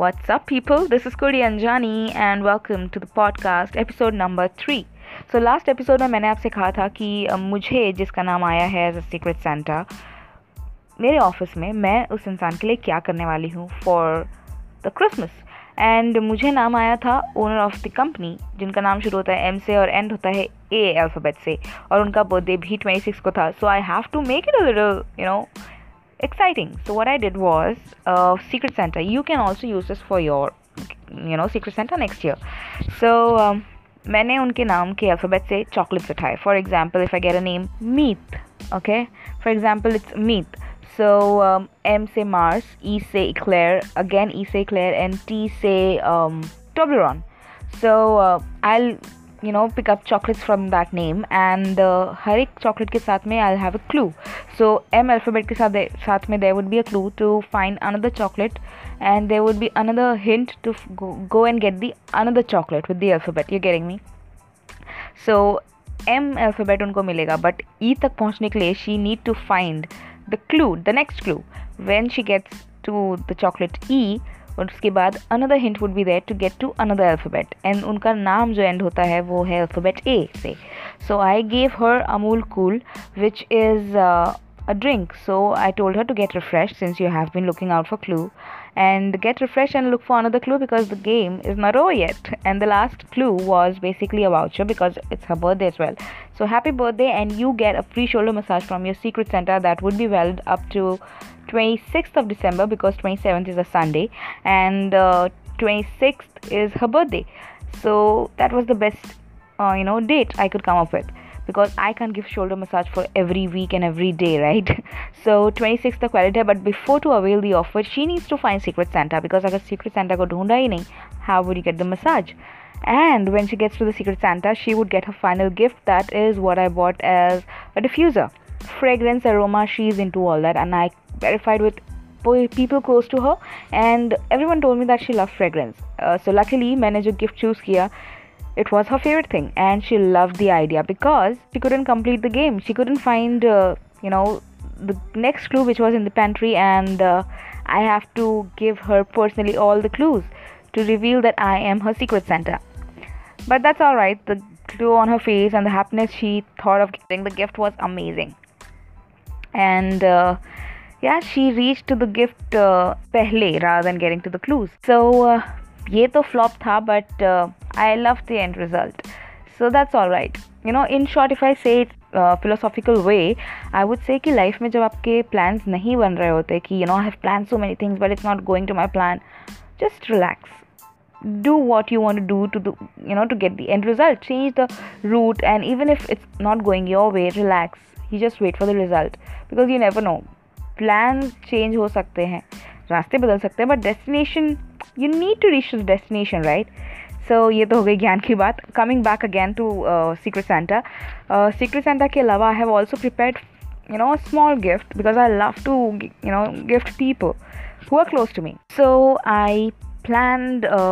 What's up, people? This is Codi Anjani and welcome to the podcast episode number 3. So last episode में मैंने आपसे कहा था कि मुझे जिसका नाम आया है एज अ सीक्रेट सेंटा मेरे ऑफिस में, मैं उस इंसान के लिए क्या करने वाली हूँ फॉर द क्रिसमस. एंड मुझे नाम आया था ओनर ऑफ द कंपनी जिनका नाम शुरू होता है एम से और एंड होता है ए अल्फ़ाबेट से, और उनका बर्थडे भी 26 को था. So I have to make it a little exciting. So what I did was secret Santa. You can also use this for your secret Santa next year. So मैंने उनके नाम के अल्फ़ाबेट से chocolates उठाए. For example, if I get a name Meet, okay? For example, it's Meet. So M से Mars, E से Eclair, again E से Eclair, and T से Toblerone. So I'll pick up chocolates from that name and हर एक chocolate के साथ में I'll have a clue. So M alphabet के साथ में there would be a clue to find another chocolate and there would be another hint to go and get the another chocolate with the alphabet. You're getting me? So M alphabet उनको मिलेगा, but E तक पहुँचने के लिए she need to find the clue, the next clue. When she gets to the chocolate E, और उसके बाद another hint would be there to get to another alphabet. And उनका नाम जो end होता है वो है alphabet A से. So I gave her Amul Cool, which is a drink. So I told her to get refreshed since you have been looking out for clue, and get refreshed and look for another clue because the game is not over yet. And the last clue was basically a voucher because it's her birthday as well. So happy birthday, and you get a free shoulder massage from your secret Santa that would be valid up to 26th of December because 27th is a Sunday and 26th is her birthday. So that was the best date I could come up with, because I can't give shoulder massage for every week and every day, right? So 26 तक valid है, but before to avail the offer, she needs to find Secret Santa, because अगर Secret Santa को ढूंढा ही नहीं, how would you get the massage? And when she gets to the Secret Santa, she would get her final gift. That is what I bought as a diffuser. Fragrance, aroma, she's into all that, and I verified with people close to her, and everyone told me that she loved fragrance. So luckily, मैंने जो gift choose किया, it was her favorite thing, and she loved the idea because she couldn't complete the game. She couldn't find, the next clue which was in the pantry, and I have to give her personally all the clues to reveal that I am her secret Santa. But that's alright. The glow on her face and the happiness she thought of getting the gift was amazing. And she reached to the gift pehle rather than getting to the clues. So ये तो flop था, but I love the end result, so that's all right. In short, if I say it philosophical way, I would say कि life में जब आपके plans नहीं बन रहे होते कि I have planned so many things but it's not going to my plan, just relax. Do what you want to do to get the end result. Change the route, and even if it's not going your way, relax. You just wait for the result because you never know. Plans change हो सकते हैं, रास्ते बदल सकते हैं, but destination, you need to reach the destination, right? So ये तो हो गई ज्ञान की बात. Coming back again to Secret Santa. Secret Santa के अलावा I have also prepared a small gift because I love to gift people who are close to me. So I planned a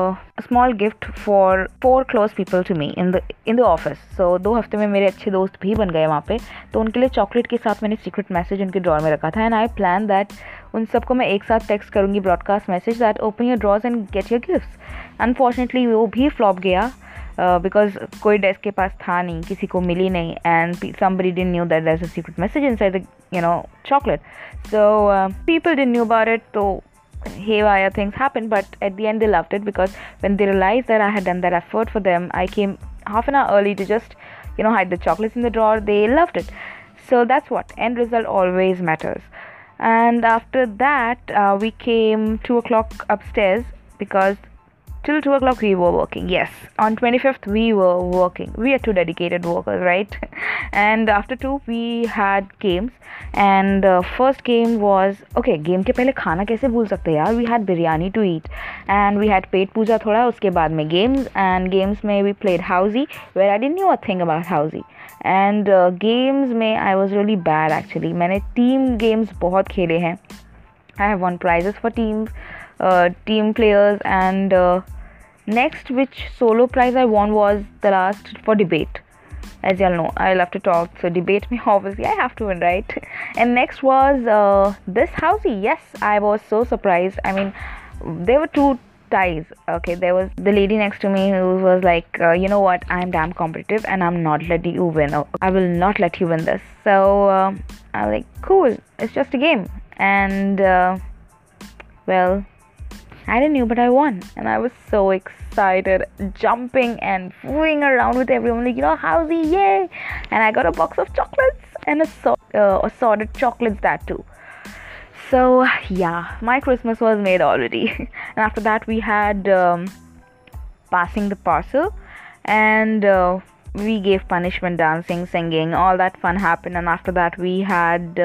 small gift for 4 close people to me in the office. So 2 हफ्ते में मेरे अच्छे दोस्त भी बन गए वहाँ पे, तो उनके लिए चॉकलेट के साथ मैंने सीक्रेट मैसेज उनके ड्रॉअर में रखा था. एंड आई प्लान दैट उन सबको मैं एक साथ टेक्स्ट करूँगी broadcast message that open your drawers and get your gifts. Unfortunately वो भी फ्लॉप गया बिकॉज कोई डेस्क के पास था नहीं, किसी को मिली नहीं, and somebody didn't knew that there's a secret message inside the chocolate. So people didn't knew about it, so haywire things happened, but at the end they loved it because when they realized that I had done that effort for them, I came half an hour early to just hide the chocolates in the drawer. They loved it. So that's what end result always matters. And after that we came 2 o'clock upstairs because till 2 o'clock we were working. Yes, on 25th we were working. We are 2 dedicated workers, right? And after 2 we had games, and first game was okay. Game के पहले खाना कैसे भूल सकते यार. We had biryani to eat, and we had पेट पूजा थोड़ा. उसके बाद में games, and games में we played Housey, where I didn't know a thing about Housey. And games में I was really bad actually. मैंने team games बहुत खेले हैं. I have won prizes for teams, team players, and next which solo prize I won was the last for debate. As y'all know, I love to talk, so debate me obviously I have to win, right? And next was this Housey. Yes, I was so surprised. I mean, there were 2 ties. Okay, there was the lady next to me who was like, you know what, I'm damn competitive and I'm not letting you win. I will not let you win this. So I'm like, cool, it's just a game. And well, I didn't know, but I won, and I was so excited, jumping and fooling around with everyone, like, you know, Housey, yay! And I got a box of chocolates and assorted chocolates, that too. So yeah, my Christmas was made already. And after that, we had passing the parcel, and we gave punishment, dancing, singing, all that fun happened. And after that, we had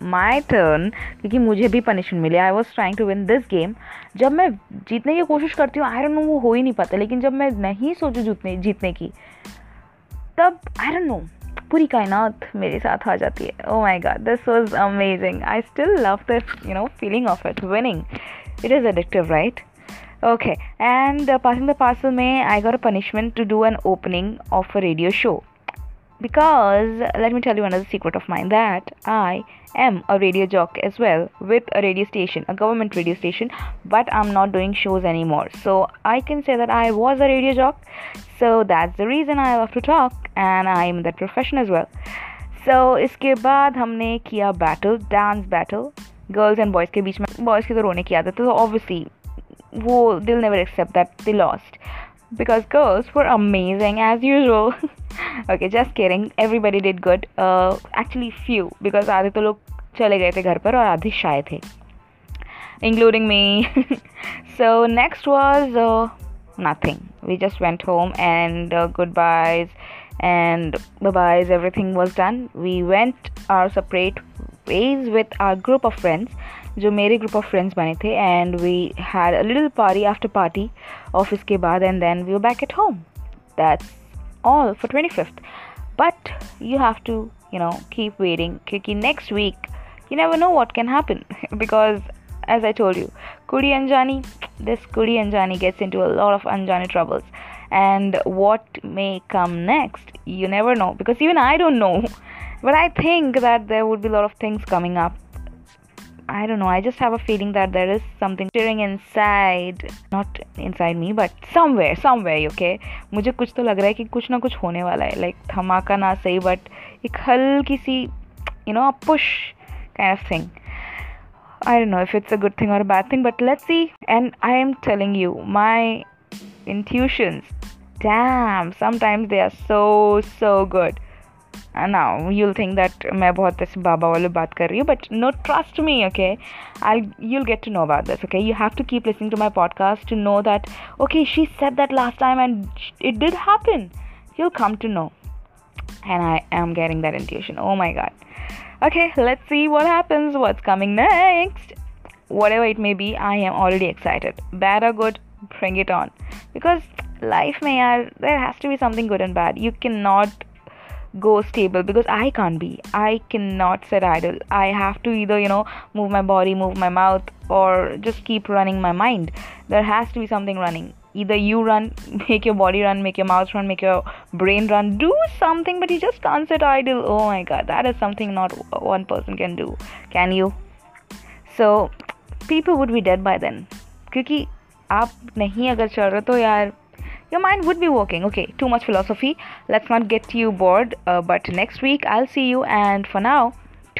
my turn, क्योंकि मुझे भी punishment milli. I was trying to win this game. जब मैं जीतने की कोशिश करती हूँ, I don't know, वो हो ही नहीं पाता. लेकिन जब मैं नहीं सोचूँ जीतने की, तब I don't know, पूरी कायनात मेरे साथ आ जाती है. Oh my God, this was amazing. I still love the, you know, feeling of it, winning. It is addictive, right? Okay, and passing the parcel mein, I got a punishment to do an opening of a radio show, because let me tell you another secret of mine, that I am a radio jock as well, with a radio station, a government radio station, but I'm not doing shows anymore. So I can say that I was a radio jock, so that's the reason I love to talk, and I am in that profession as well. So इसके बाद हमने किया battle, dance battle, girls and boys के बीच में. Boys के तो रोने की आदत है, so obviously वो they'll never accept that they lost, because girls were amazing as usual. Okay, just kidding, everybody did good. Actually few, because आधे तो लोग चले गए थे घर पर और आधे शाये थे, including me. So next was nothing. We just went home, and goodbyes and bye-byes, everything was done. We went our separate ways with our group of friends, जो मेरे ग्रुप ऑफ फ्रेंड्स बने थे. And we had a little party after party office के बाद, and then we were back at home. That's all for 25th. But you have to, you know, keep waiting, क्योंकि next week you never know what can happen, because as I told you, Codi Anjani, this Codi Anjani gets into a lot of Anjani troubles. And what may come next, you never know, because even I don't know. But I think that there would be a lot of things coming up. I don't know, I just have a feeling that there is something stirring inside, not inside me, but somewhere, okay? मुझे कुछ तो लग रहा है कि कुछ ना कुछ होने वाला है, like धमाका ना सही, but एक हल्की सी, you know, a push kind of thing. I don't know if it's a good thing or a bad thing, but let's see. And I am telling you, my intuitions, damn, sometimes they are so good. Now you'll think that मैं बहुत ऐसे बाबा वाले बात कर रही हूँ, but no, trust me, okay? You'll get to know about this, okay? You have to keep listening to my podcast to know that, okay, she said that last time and it did happen. You'll come to know. And I am getting that intuition. Oh my God. Okay, let's see what happens, what's coming next. Whatever it may be, I am already excited. Bad or good, bring it on. Because life mein yaar, there has to be something good and bad. You cannot go stable, because I cannot sit idle. I have to either, you know, move my body, move my mouth, or just keep running my mind. There has to be something running. Either you run, make your body run, make your mouth run, make your brain run, do something, but you just can't sit idle. Oh my God, that is something not one person can do, can you? So people would be dead by then, क्योंकि आप नहीं अगर चल रहे तो यार, your mind would be working. Okay, too much philosophy. Let's not get you bored. But next week, I'll see you. And for now,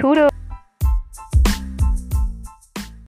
toodles.